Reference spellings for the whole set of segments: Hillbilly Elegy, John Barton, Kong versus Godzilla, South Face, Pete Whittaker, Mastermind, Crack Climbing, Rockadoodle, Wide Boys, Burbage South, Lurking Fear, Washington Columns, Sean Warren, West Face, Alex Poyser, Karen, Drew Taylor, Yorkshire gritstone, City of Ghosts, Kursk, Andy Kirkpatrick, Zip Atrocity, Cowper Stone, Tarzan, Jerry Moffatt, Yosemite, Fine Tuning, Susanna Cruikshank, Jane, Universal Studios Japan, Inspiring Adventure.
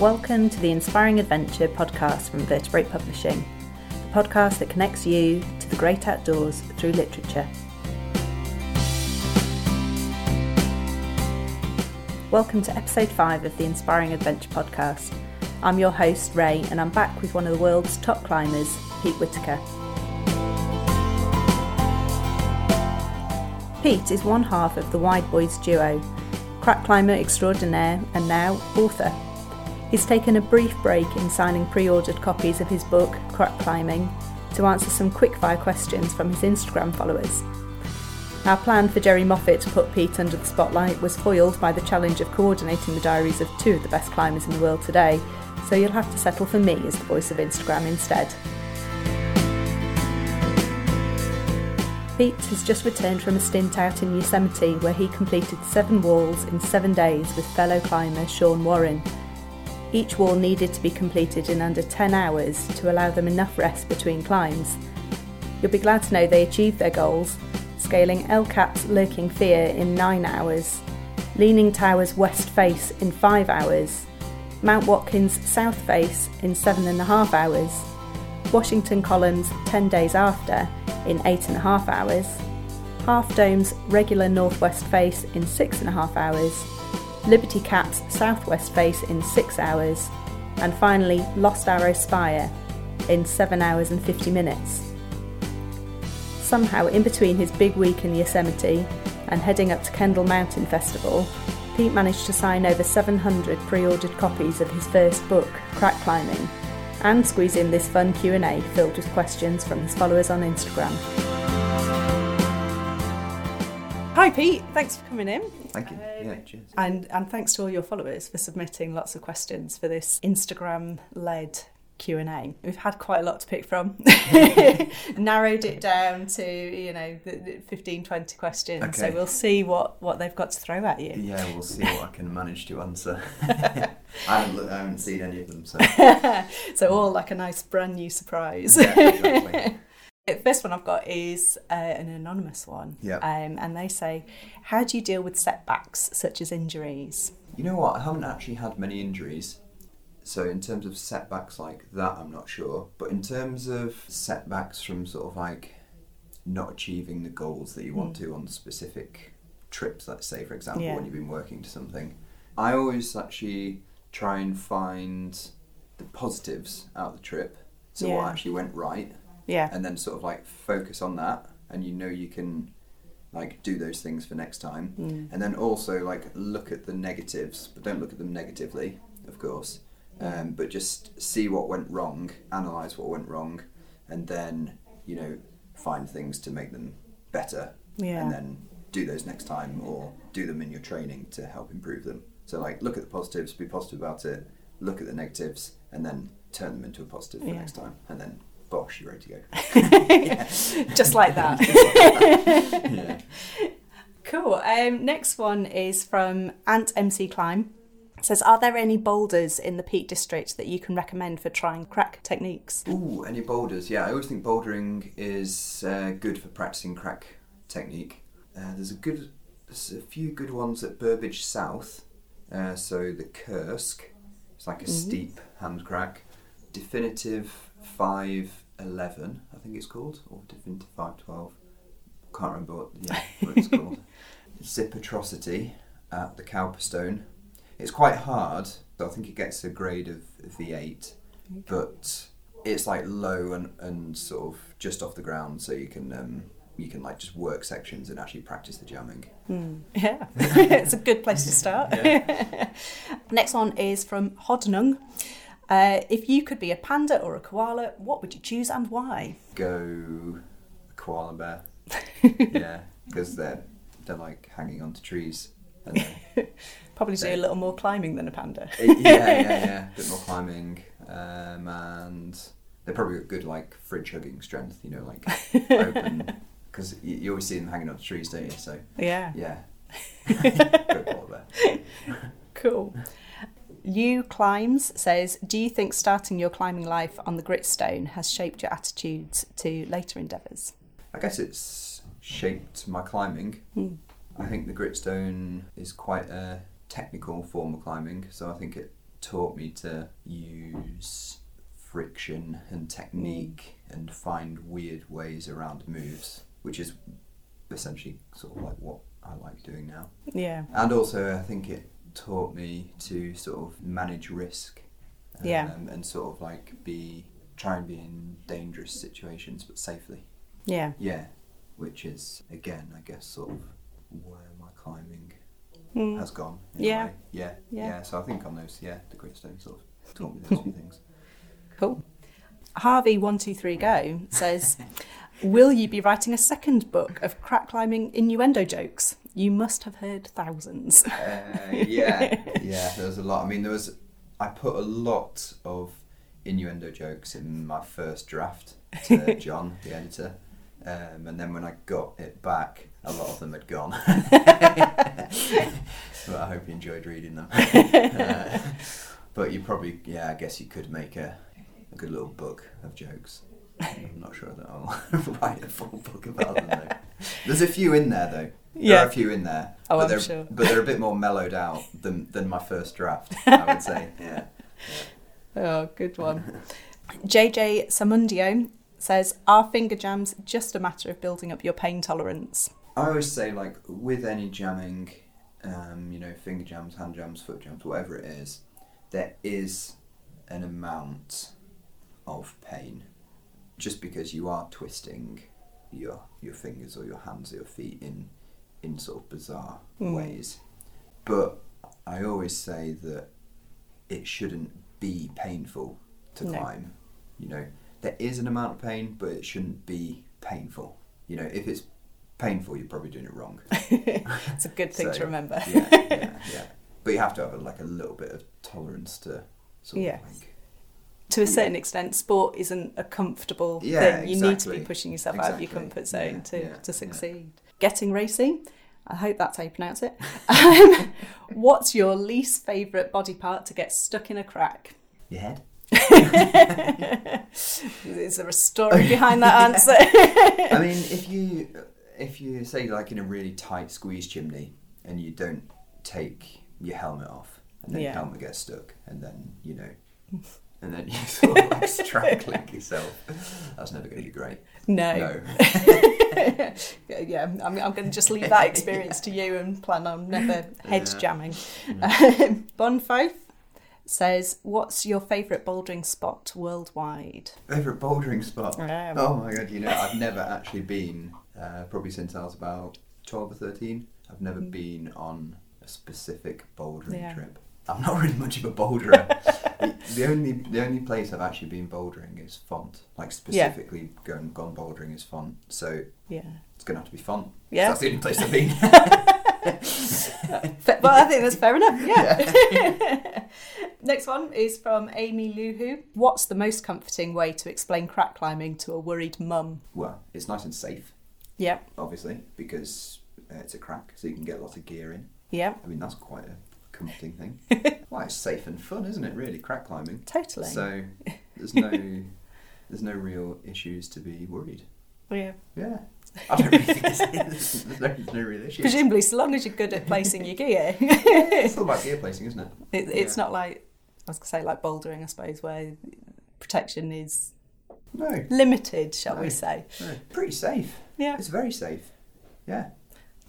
Welcome to the Inspiring Adventure podcast from Vertebrate Publishing, the podcast that connects you to the great outdoors through literature. Welcome to episode 5 of the Inspiring Adventure podcast. I'm your host, Ray, and I'm back with one of the world's top climbers, Pete Whittaker. Pete is one half of the Wide Boys duo, crack climber extraordinaire and now author. He's taken a brief break in signing pre-ordered copies of his book, Crack Climbing, to answer some quickfire questions from his Instagram followers. Our plan for Jerry Moffatt to put Pete under the spotlight was foiled by the challenge of coordinating the diaries of two of the best climbers in the world today, so you'll have to settle for me as the voice of Instagram instead. Pete has just returned from a stint out in Yosemite where he completed 7 walls in 7 days with fellow climber Sean Warren. Each wall needed to be completed in under 10 hours to allow them enough rest between climbs. You'll be glad to know they achieved their goals, scaling El Cap's Lurking Fear in 9 hours, Leaning Tower's West Face in 5 hours, Mount Watkins' South Face in 7.5 hours, Washington Columns' 10 Days After in 8.5 hours, Half Dome's regular Northwest Face in 6.5 hours, Liberty Cap's Southwest Face in 6 hours, and finally Lost Arrow Spire in 7 hours and 50 minutes. Somehow, in between his big week in Yosemite and heading up to Kendall Mountain Festival, Pete managed to sign over 700 pre-ordered copies of his first book, Crack Climbing, and squeeze in this fun Q&A filled with questions from his followers on Instagram. Hi Pete, thanks for coming in. Thank you. Cheers. And thanks to all your followers for submitting lots of questions for this Instagram-led Q&A. We've had quite a lot to pick from. Narrowed it down to, you know, 15, 20 questions. Okay. So we'll see what they've got to throw at you. Yeah, we'll see what I can manage to answer. I haven't seen any of them, so. So all like a nice brand new surprise. Yeah, exactly. The first one I've got is an anonymous one, and they say, how do you deal with setbacks such as injuries? You know what, I haven't actually had many injuries, so in terms of setbacks like that I'm not sure, but in terms of setbacks from sort of like not achieving the goals that you want to on specific trips, let's say for example, when you've been working to something, I always actually try and find the positives out of the trip, so what actually went right. Yeah. And then sort of like focus on that, and you know you can like do those things for next time. And then also like look at the negatives, but don't look at them negatively, of course. But just see what went wrong, analyse what went wrong, and then, you know, find things to make them better. Yeah. And then do those next time or do them in your training to help improve them. So like look at the positives, be positive about it, look at the negatives and then turn them into a positive for next time, and then bosh, you're ready to go. Just like that. Cool. Next one is from Ant MC Climb. It says, are there any boulders in the Peak District that you can recommend for trying crack techniques? Ooh, any boulders? Yeah, I always think bouldering is good for practicing crack technique. There's a few good ones at Burbage South. So the Kursk, it's like a steep hand crack. Definitive 511, I think it's called, or 512, can't remember what it's called. Zip Atrocity at the Cowper Stone. It's quite hard, so I think it gets a grade of V8, but it's like low and sort of just off the ground, so you can like just work sections and actually practice the jamming. Yeah, it's a good place to start. Next one is from Hodnung. If you could be a panda or a koala, what would you choose and why? Go a koala bear. Yeah, because they're like hanging onto trees. And probably do a little more climbing than a panda. Yeah, a bit more climbing. And they've probably got good like fridge hugging strength, you know, like open. Because you always see them hanging onto trees, don't you? So yeah. Go koala bear. Cool. You Climbs says, do you think starting your climbing life on the gritstone has shaped your attitudes to later endeavours? I guess it's shaped my climbing. I think the gritstone is quite a technical form of climbing, so I think it taught me to use friction and technique and find weird ways around moves, which is essentially sort of like what I like doing now. Yeah. And also I think it taught me to sort of manage risk and sort of like try and be in dangerous situations but safely. Yeah. Yeah, which is again I guess sort of where my climbing has gone. Yeah. Yeah. Yeah. Yeah. So I think on those, the gritstone sort of taught me those two things. Cool. Harvey123Go says, will you be writing a second book of crack climbing innuendo jokes? You must have heard thousands. Yeah, there was a lot. I mean, I put a lot of innuendo jokes in my first draft to John, the editor, and then when I got it back, a lot of them had gone. But I hope you enjoyed reading them. But you probably, I guess you could make a good little book of jokes. I'm not sure that I'll write a full book about them though. There's a few in there though. Yeah. There are a few in there. Oh, but they're a bit more mellowed out than my first draft, I would say. Yeah. Oh, good one. JJ Samundio says, are finger jams just a matter of building up your pain tolerance? I always say, like, with any jamming, finger jams, hand jams, foot jams, whatever it is, there is an amount of pain. Just because you are twisting your fingers or your hands or your feet in sort of bizarre ways. But I always say that it shouldn't be painful to climb. You know, there is an amount of pain, but it shouldn't be painful. You know, if it's painful, you're probably doing it wrong. It's a good thing to remember. Yeah. But you have to have a little bit of tolerance to sort of to a certain extent, sport isn't a comfortable thing. You need to be pushing yourself out of your comfort zone to succeed. Yeah. Getting racy, I hope that's how you pronounce it. What's your least favourite body part to get stuck in a crack? Your head. Is there a story behind that answer? I mean, if you say like in a really tight squeeze chimney and you don't take your helmet off and then your helmet gets stuck and then, you know... And then you sort of like strangling yourself. That's never going to be great. No. I'm going to just leave that experience to you and plan on never head jamming. Bonfife says, what's your favourite bouldering spot worldwide? Favourite bouldering spot? Oh my God, you know, I've never actually been, probably since I was about 12 or 13, I've never been on a specific bouldering trip. I'm not really much of a boulderer. the only place I've actually been bouldering is Font. Like specifically gone bouldering is Font. So it's going to have to be Font. Yeah. That's the only place I've been. But I think that's fair enough. Yeah. Next one is from Amy Luhu. What's the most comforting way to explain crack climbing to a worried mum? Well, it's nice and safe. Yeah. Obviously, because it's a crack, so you can get lots of gear in. Yeah. I mean, that's quite a... comforting thing. Well, it's safe and fun, isn't it, really, crack climbing? Totally. So there's no real issues to be worried. Yeah. Yeah. I don't really think there's no real issues. Presumably, so long as you're good at placing your gear. It's all about gear placing, isn't it? It's not like, I was going to say, like bouldering, I suppose, where protection is limited, shall we say. No. Pretty safe. Yeah. It's very safe. Yeah.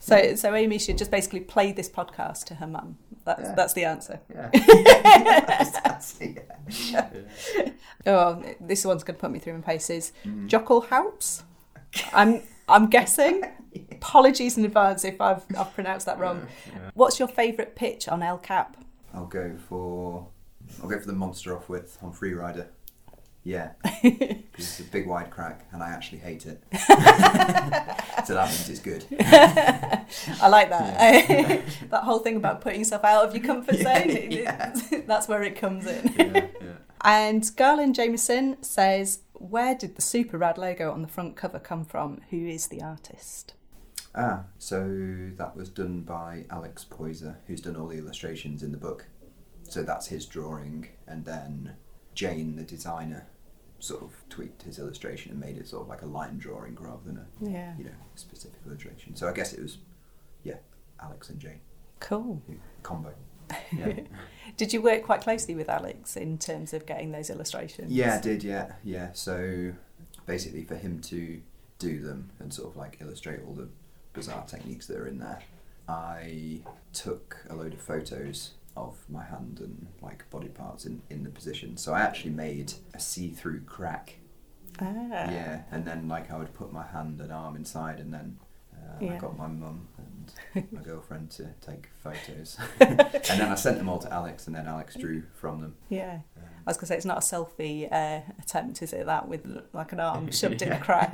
So Amy should just basically play this podcast to her mum. That's the answer. Yeah. Yeah. Oh, this one's going to put me through my paces. Jockle Haups. I'm guessing. Apologies in advance if I've pronounced that wrong. Yeah. What's your favourite pitch on El Cap? I'll go for the monster off width on Freerider. Yeah, because it's a big wide crack and I actually hate it. So that means it's good. I like that. Yeah. That whole thing about putting yourself out of your comfort zone, that's where it comes in. Yeah. And Garland Jameson says, where did the Super Rad logo on the front cover come from? Who is the artist? So that was done by Alex Poyser, who's done all the illustrations in the book. So that's his drawing, and then... Jane, the designer, sort of tweaked his illustration and made it sort of like a line drawing rather than a specific illustration. So I guess it was Alex and Jane. Cool. Combo. Yeah. Did you work quite closely with Alex in terms of getting those illustrations? Yeah, I did, yeah. So basically for him to do them and sort of like illustrate all the bizarre techniques that are in there, I took a load of photos of my hand and like body parts in the position. So I actually made a see-through crack. Ah. Yeah, and then like I would put my hand and arm inside, and then I got my mum and my girlfriend to take photos. And then I sent them all to Alex, and then Alex drew from them. Yeah. I was going to say, it's not a selfie attempt, is it, that with like an arm shoved in a crack?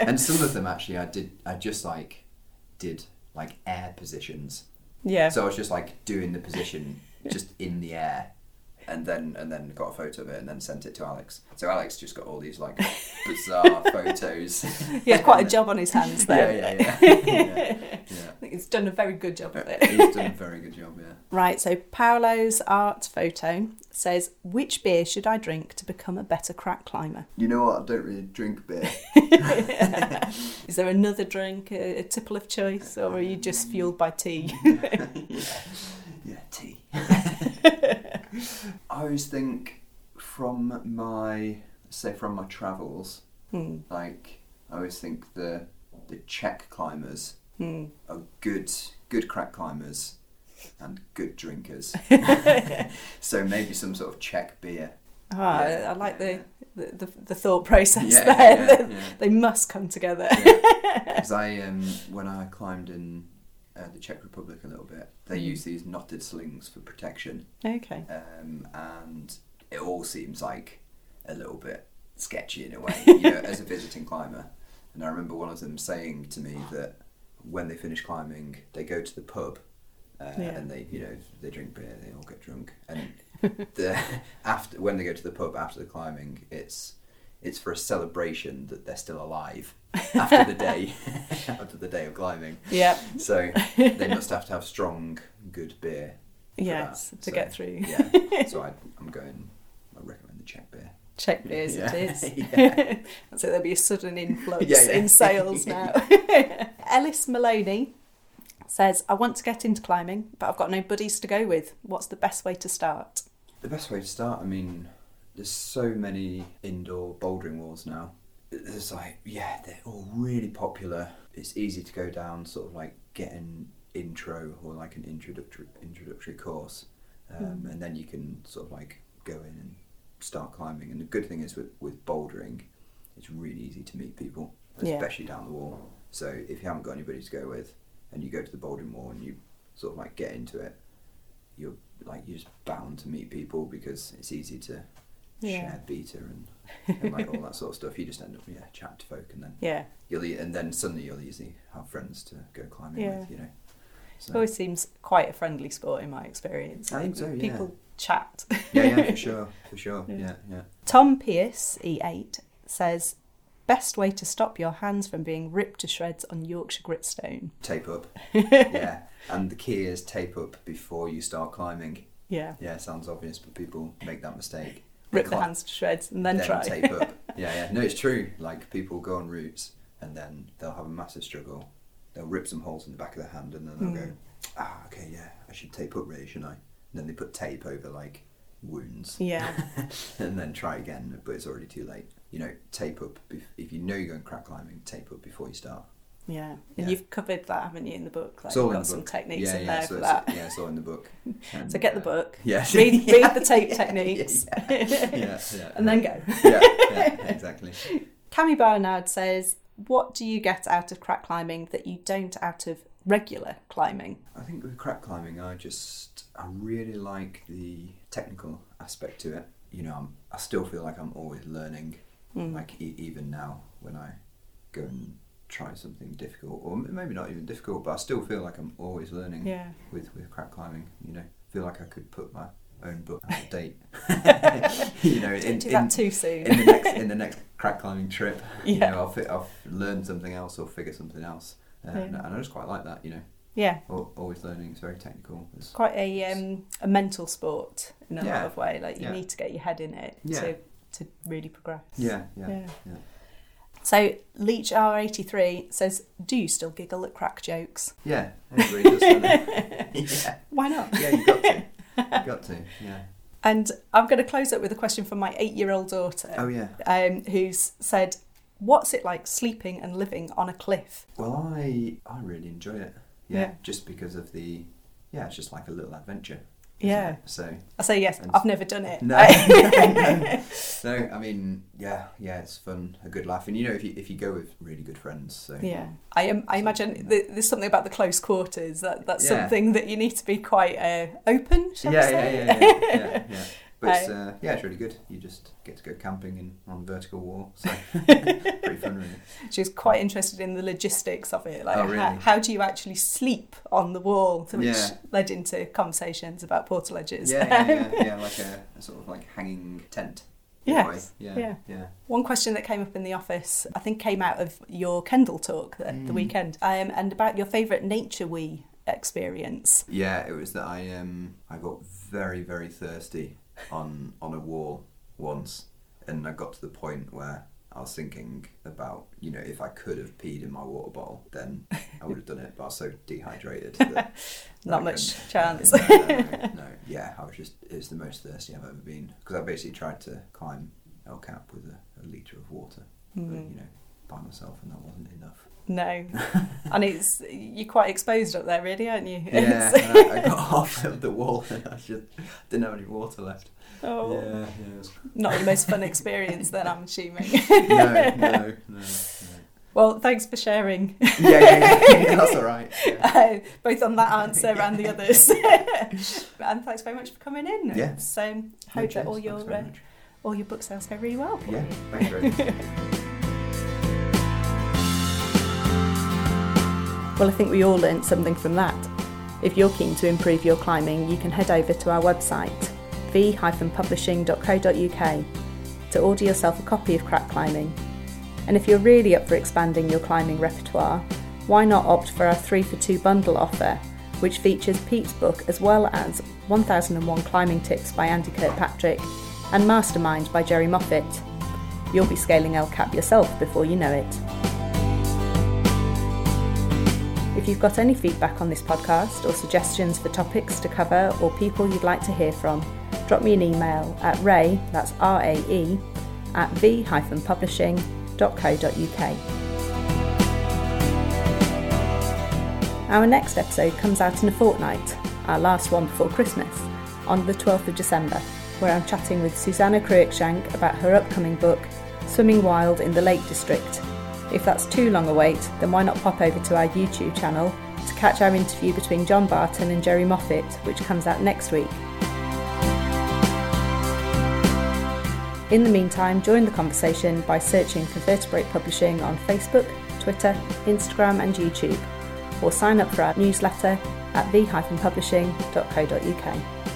And some of them actually I just did air positions. Yeah. So I was just like doing the position just in the air, and then got a photo of it and then sent it to Alex. So Alex just got all these like bizarre photos. He had quite a job on his hands there. Yeah. I think he's done a very good job of it. He's done a very good job, yeah. Right, so Paolo's art photo says, which beer should I drink to become a better crack climber? You know what, I don't really drink beer. Is there another drink, a tipple of choice, or are you just fueled by tea? Yeah, tea. I always think from my travels, like I always think the Czech climbers are good crack climbers and good drinkers. So maybe some sort of Czech beer. I like the thought process there. Yeah. They must come together. Because when I climbed in the Czech Republic a little bit, they use these knotted slings for protection. Okay. And it all seems like a little bit sketchy in a way, as a visiting climber. And I remember one of them saying to me that when they finish climbing, they go to the pub and they drink beer, they all get drunk. And when they go to the pub after the climbing, it's for a celebration that they're still alive after the day of climbing. Yeah. So they must have to have strong, good beer. Yes, to get through. Yeah. So I recommend the Czech beer. Czech beers it is. Yeah. So there'll be a sudden influx in sales now. Ellis Maloney says, I want to get into climbing, but I've got no buddies to go with. What's the best way to start? The best way to start, I mean, there's so many indoor bouldering walls now. There's they're all really popular. It's easy to go down, sort of like get an intro or like an introductory course, and then you can sort of like go in and start climbing. And the good thing is with bouldering, it's really easy to meet people, especially down the wall. So if you haven't got anybody to go with, and you go to the bouldering wall and you sort of like get into it, you're just bound to meet people because it's easy to. Yeah. Share beta and like all that sort of stuff. You just end up chat to folk, and then suddenly you'll easily have friends to go climbing with. So. It always seems quite a friendly sport in my experience. I think so. Yeah. People chat. for sure. Yeah. Tom Pierce E8 says, best way to stop your hands from being ripped to shreds on Yorkshire gritstone. Tape up. Yeah, and the key is tape up before you start climbing. Yeah. Yeah, sounds obvious, but people make that mistake. Rip the hands to shreds and then try. Tape up. Yeah. No, it's true. Like, people go on routes and then they'll have a massive struggle. They'll rip some holes in the back of their hand and then they'll go, I should tape up really, shouldn't I? And then they put tape over, like, wounds. Yeah. And then try again, but it's already too late. Tape up. If you know you're going crack climbing, tape up before you start. Yeah. And you've covered that, haven't you, in the book? Like, you've got some techniques in there for that. Yeah, it's all in the book. And, so get the book. Yeah. Read the tape techniques. Yeah. And then go. Yeah, exactly. Cami Barnard says, what do you get out of crack climbing that you don't out of regular climbing? I think with crack climbing, I really like the technical aspect to it. I still feel like I'm always learning, like even now when I go and try something difficult, or maybe not even difficult, but I still feel like I'm always learning with crack climbing. I feel like I could put my own book out of date. Don't do that too soon. in the next crack climbing trip, I've learned something else or figure something else, and I just quite like that. Yeah. Always learning. It's very technical. It's quite a mental sport in a lot of way. Like you need to get your head in it to really progress. Yeah. So Leach R83 says, do you still giggle at crack jokes? Yeah, everybody does, doesn't it? Yeah. Why not? Yeah, you've got to. You've got to, yeah. And I'm going to close up with a question from my 8-year-old daughter. Oh, yeah. Who's said, what's it like sleeping and living on a cliff? Well, I really enjoy it. Yeah, yeah. Just because of the... Yeah, it's just like a little adventure. Yeah. It? So I say yes. I've never done it. No, no. I mean, yeah. It's fun, a good laugh, and you know, if you go with really good friends. So yeah, I imagine there's something about the close quarters that's something that you need to be quite open. Shall we say? Yeah. But it's really good. You just get to go camping and on vertical wall, so pretty fun, really. She was quite interested in the logistics of it. Like, oh, really? How do you actually sleep on the wall? So which led into conversations about portaledges. Yeah, like a sort of like hanging tent. Yes. Yeah. One question that came up in the office, I think came out of your Kendall talk the weekend, and about your favourite nature wee experience. Yeah, it was that I got very, very thirsty on a wall once, and I got to the point where I was thinking about, you know, if I could have peed in my water bottle, then I would have done it, but I was so dehydrated that not much chance. No. Yeah, it's the most thirsty I've ever been, because I basically tried to climb El Cap with a litre of water but, you know, by myself, and that wasn't enough. No, and you're quite exposed up there, really, aren't you? Yeah, and I got half of the wall and I just didn't have any water left. Oh, yeah. Not your most fun experience then, I'm assuming. No. Well, thanks for sharing. Yeah, that's all right. Yeah. Both on that answer and the others. And thanks very much for coming in. Yeah. So hope that all your book sales go really well for you. Yeah, thanks very much. Well, I think we all learnt something from that. If you're keen to improve your climbing, you can head over to our website, v-publishing.co.uk, to order yourself a copy of Crack Climbing. And if you're really up for expanding your climbing repertoire, why not opt for our 3 for 2 bundle offer, which features Pete's book as well as 1001 Climbing Tips by Andy Kirkpatrick and Mastermind by Jerry Moffatt. You'll be scaling El Cap yourself before you know it. If you've got any feedback on this podcast or suggestions for topics to cover or people you'd like to hear from, drop me an email at rae, that's R-A-E, at v-publishing.co.uk. Our next episode comes out in a fortnight, our last one before Christmas, on the 12th of December, where I'm chatting with Susanna Cruikshank about her upcoming book, Swimming Wild in the Lake District. If that's too long a wait, then why not pop over to our YouTube channel to catch our interview between John Barton and Jerry Moffatt, which comes out next week. In the meantime, join the conversation by searching for Vertebrate Publishing on Facebook, Twitter, Instagram and YouTube, or sign up for our newsletter at v-publishing.co.uk.